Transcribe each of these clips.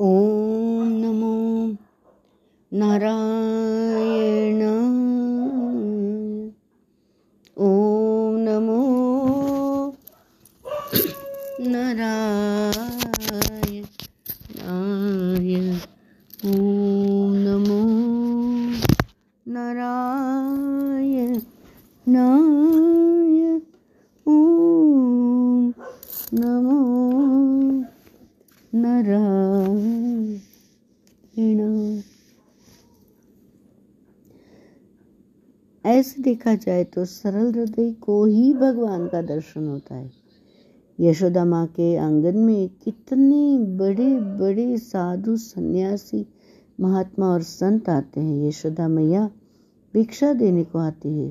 ओम नमो नारायण। ओम नमो नारायण। ओम नमो नारायण नारायण। ओम नमो नारायण। ऐसे देखा जाए तो सरल हृदय को ही भगवान का दर्शन होता है। यशोदा माँ के आंगन में कितने बड़े बड़े साधु सन्यासी महात्मा और संत आते हैं। यशोदा मैया भिक्षा देने को आती है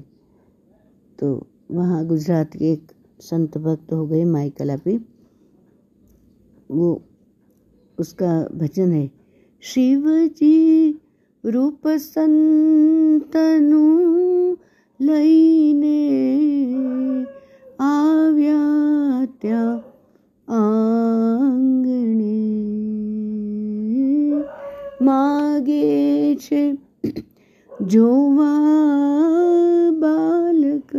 तो वहाँ गुजरात के एक संत भक्त हो गए माइकल आपी, वो उसका भजन है। शिव जी रूप संतनु लईने आव्या त्या आंगणे, मागे छे जोवा बालक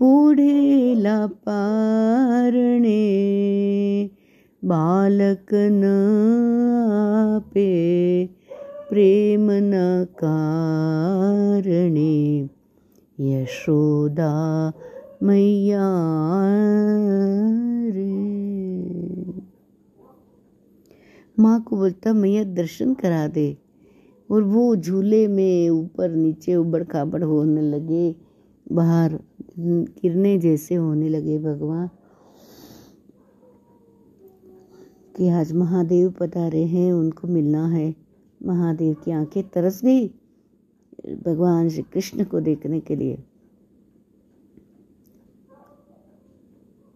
पोढ़ेला पारणे, बालक न आपे प्रेम न कारणे, यशोदा मैया रे। माँ को बोलता मैया दर्शन करा दे, और वो झूले में ऊपर नीचे उबड़ खाबड़ होने लगे, बाहर गिरने जैसे होने लगे। भगवान कि आज महादेव पधारे हैं, उनको मिलना है। महादेव की आंखें तरस गई भगवान श्री कृष्ण को देखने के लिए।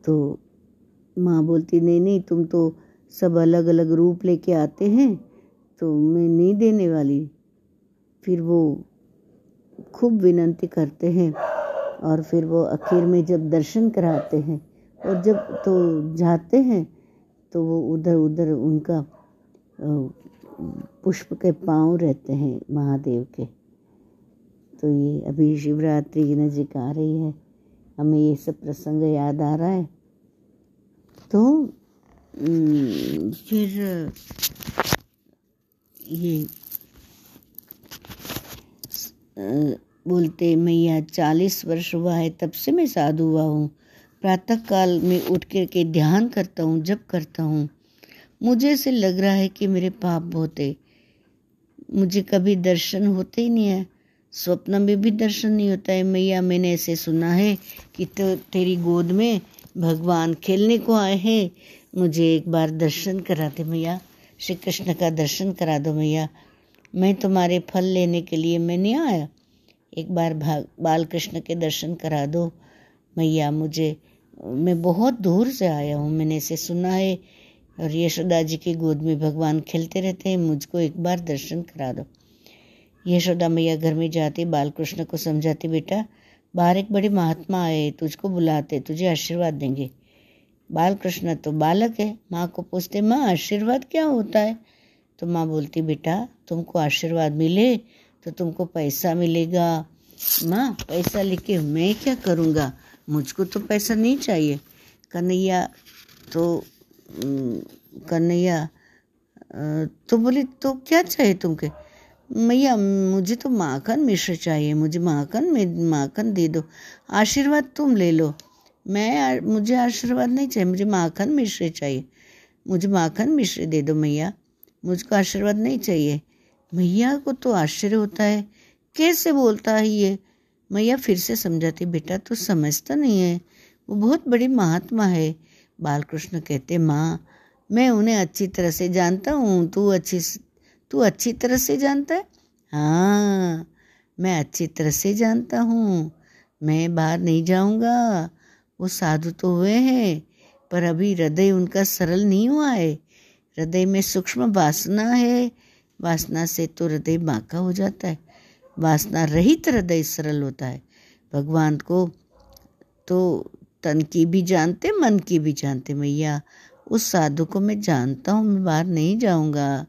तो माँ बोलती नहीं, तुम तो सब अलग अलग रूप लेके आते हैं, तो मैं नहीं देने वाली। फिर वो खूब विनती करते हैं और फिर वो आखिर में जब दर्शन कराते हैं और जब तो जाते हैं तो वो उधर उधर उनका पुष्प के पांव रहते हैं महादेव के। तो ये अभी शिवरात्रि की नज़दीक आ रही है, हमें ये सब प्रसंग याद आ रहा है। तो फिर ये बोलते मैया 40 वर्ष हुआ है तब से मैं साधु हुआ हूँ। प्रातः काल में उठ के ध्यान करता हूँ, जप करता हूँ। मुझे ऐसे लग रहा है कि मेरे पाप बहुत है, मुझे कभी दर्शन होते ही नहीं है, स्वप्न में भी दर्शन नहीं होता है। मैया मैंने ऐसे सुना है कि तो तेरी गोद में भगवान खेलने को आए हैं, मुझे एक बार दर्शन करा दे मैया, श्री कृष्ण का दर्शन करा दो मैया। मैं तुम्हारे फल लेने के लिए मैं नहीं आया, एक बार बाल कृष्ण के दर्शन करा दो मैया मुझे, मैं बहुत दूर से आया हूँ, मैंने इसे सुना है। और यशोदा जी की गोद में भगवान खेलते रहते हैं, मुझको एक बार दर्शन करा दो। यशोदा मैया घर में जाती बालकृष्ण को समझाती, बेटा बाहर एक बड़े महात्मा आए, तुझको बुलाते, तुझे आशीर्वाद देंगे। बालकृष्ण तो बालक है, माँ को पूछते माँ आशीर्वाद क्या होता है? तो माँ बोलती बेटा तुमको आशीर्वाद मिले तो तुमको पैसा मिलेगा। माँ पैसा लेके मैं क्या करूँगा, मुझको तो पैसा नहीं चाहिए। कन्हैया तो बोली तो क्या चाहिए तुमके? मैया मुझे तो माखन मिश्र चाहिए, मुझे माखन दे दो, आशीर्वाद तुम ले लो। मुझे आशीर्वाद नहीं चाहिए, मुझे माखन मिश्र चाहिए, मुझे माखन मिश्र दे दो मैया, मुझको आशीर्वाद नहीं चाहिए। मैया को तो आश्चर्य होता है कैसे बोलता है ये। मैया फिर से समझाती बेटा तू समझता नहीं है, वो बहुत बड़ी महात्मा है। बालकृष्ण कहते माँ मैं उन्हें अच्छी तरह से जानता हूँ, तू अच्छी तरह से जानता है? हाँ मैं अच्छी तरह से जानता हूँ, मैं बाहर नहीं जाऊँगा। वो साधु तो हुए हैं पर अभी हृदय उनका सरल नहीं हुआ है, हृदय में सूक्ष्म वासना है, वासना से तो हृदय बांका हो जाता है, वासना रहित हृदय सरल होता है। भगवान को तो तन की भी जानते मन की भी जानते मैया, उस साधु को मैं जानता हूँ, मैं बाहर नहीं जाऊँगा,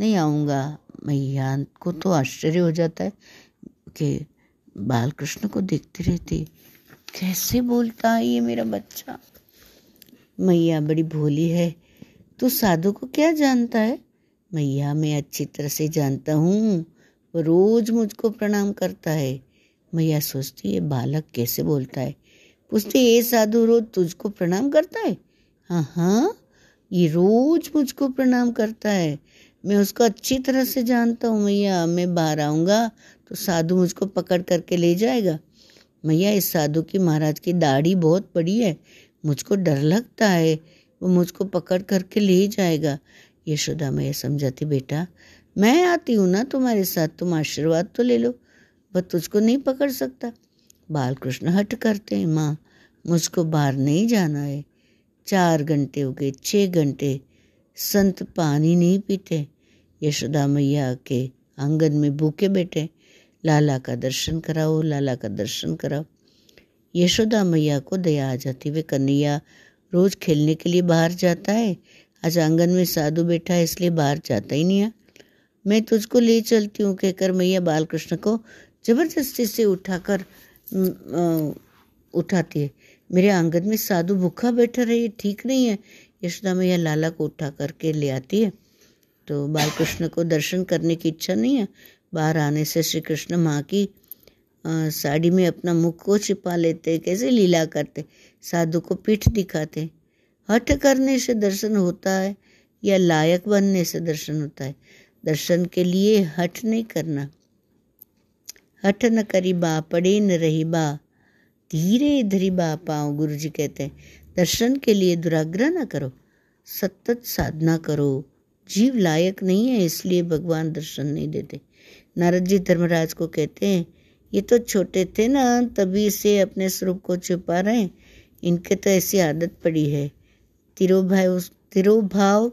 नहीं आऊँगा। मैया को तो आश्चर्य हो जाता है कि बाल कृष्ण को देखती रहती, कैसे बोलता है ये मेरा बच्चा। मैया बड़ी भोली है, तो साधु को क्या जानता है। मैया मैं अच्छी तरह से जानता हूँ, वो रोज मुझको प्रणाम करता है। मैया सोचती है बालक कैसे बोलता है। पूछती ये साधु रोज तुझको प्रणाम करता है। हाँ, ये रोज मुझको प्रणाम करता है, मैं उसको अच्छी तरह से जानता हूँ। मैया मैं बाहर आऊँगा तो साधु मुझको पकड़ करके ले जाएगा। मैया इस साधु की महाराज की दाढ़ी बहुत बड़ी है, मुझको डर लगता है, वो मुझको पकड़ करके ले जाएगा। यशोदा मैया समझाती, बेटा मैं आती हूँ ना तुम्हारे साथ, तुम आशीर्वाद तो ले लो, वह तुझको नहीं पकड़ सकता। बाल कृष्ण हट करते हैं, माँ मुझको बाहर नहीं जाना है। 4 घंटे हो गए, 6 घंटे, संत पानी नहीं पीते। यशोदा मैया के आंगन में भूखे बैठे, लाला का दर्शन कराओ, लाला का दर्शन कराओ। यशोदा मैया को दया आ जाती, वे कन्हैया रोज खेलने के लिए बाहर जाता है, आज आंगन में साधु बैठा है इसलिए बाहर जाता ही नहीं है। मैं तुझको ले चलती हूँ कहकर मैया बाल कृष्ण को जबरदस्ती से उठाकर उठाती है। मेरे आंगन में साधु भूखा बैठा रहे, ठीक नहीं है। यशोदा मैया लाला को उठा करके ले आती है। तो बाल कृष्ण को दर्शन करने की इच्छा नहीं है, बाहर आने से श्री कृष्ण माँ की साड़ी में अपना मुख को छिपा लेते, कैसे लीला करते, साधु को पीठ दिखाते। हठ करने से दर्शन होता है या लायक बनने से दर्शन होता है। दर्शन के लिए हठ नहीं करना। हठ न करी बा पड़े न रही बा, धीरे धरी बा पाओ, गुरु जी कहते हैं। दर्शन के लिए दुराग्रह न करो, सतत साधना करो। जीव लायक नहीं है इसलिए भगवान दर्शन नहीं देते। नारद जी धर्मराज को कहते हैं, ये तो छोटे थे ना तभी से अपने स्वरूप को छुपा रहे हैं, इनके तो ऐसी आदत पड़ी है। तिरोभाव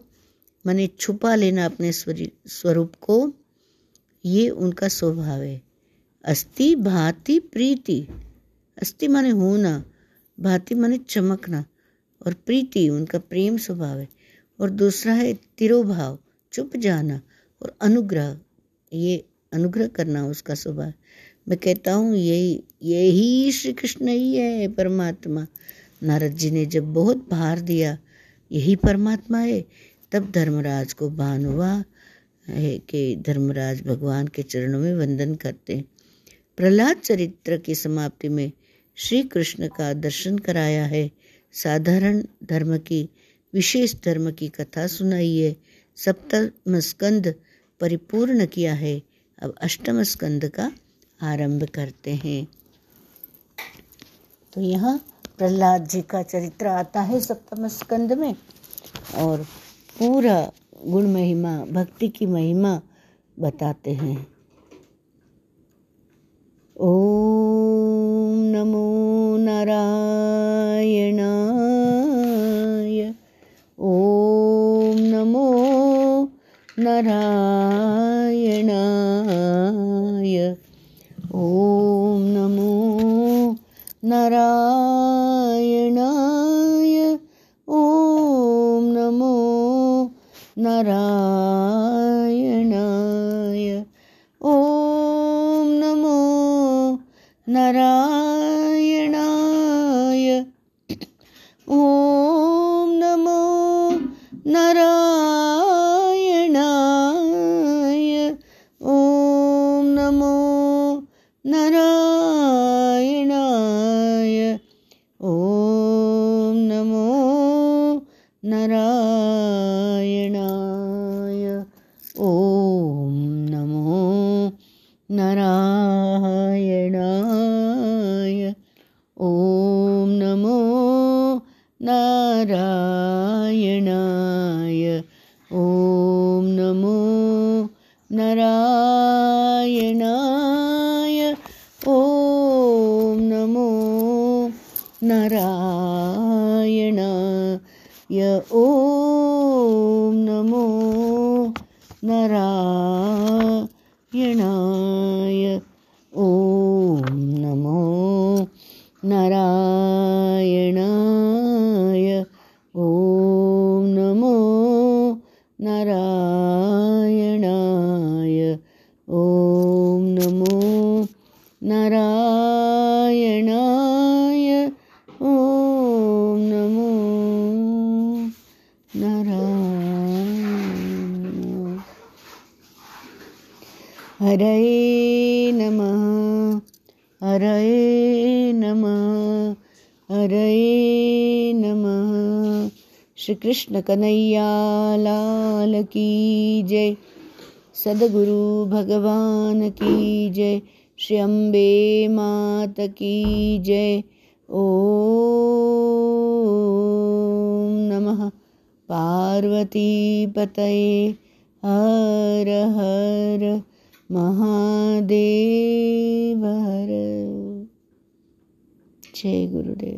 माने छुपा लेना अपने स्वरूप को, ये उनका स्वभाव है। अस्ति भांति प्रीति, अस्ति माने होना, भांति माने चमकना, और प्रीति उनका प्रेम स्वभाव है। और दूसरा है तिरोभाव, चुप जाना, और अनुग्रह, ये अनुग्रह करना उसका स्वभाव। मैं कहता हूँ यही श्री कृष्ण ही है परमात्मा। नारद जी ने जब बहुत भार दिया यही परमात्मा है, तब धर्मराज को भान हुआ है कि धर्मराज भगवान के चरणों में वंदन करते हैं। प्रहलाद चरित्र की समाप्ति में श्री कृष्ण का दर्शन कराया है, साधारण धर्म की विशेष धर्म की कथा सुनाई है, 7वां स्कंद परिपूर्ण किया है। अब 8वां स्कंद का आरंभ करते हैं। तो यहाँ प्रहलाद जी का चरित्र आता है 7वां स्कंद में, और पूरा गुण महिमा, भक्ति की महिमा बताते हैं। ओम नमो नारायणाय, ओम नमो नारायणाय, ओम नमो नारायणाय, ओम नमो नारायणाय, ओम नमो नारायणाय, ओम नमो नारायणाय, ओम नमो नारायणाय, ओम नमो नारायणाय, ओम नमो नारायणाय, ओम नमो नारायणाय, ओम नमो नारायणाय, ओम नमो नारायणाय, ओम नमो नारायणाय, ओम नमो नारायणाय, ओम हरे नमः हरे नमः हरे नमः। श्री कृष्ण कन्हैया लाल की जय। सदगुरु भगवान की जय। श्री अंबे मात की जय। ओम नमः पार्वती पतये। हर हर महादेव हर। जय गुरुदेव।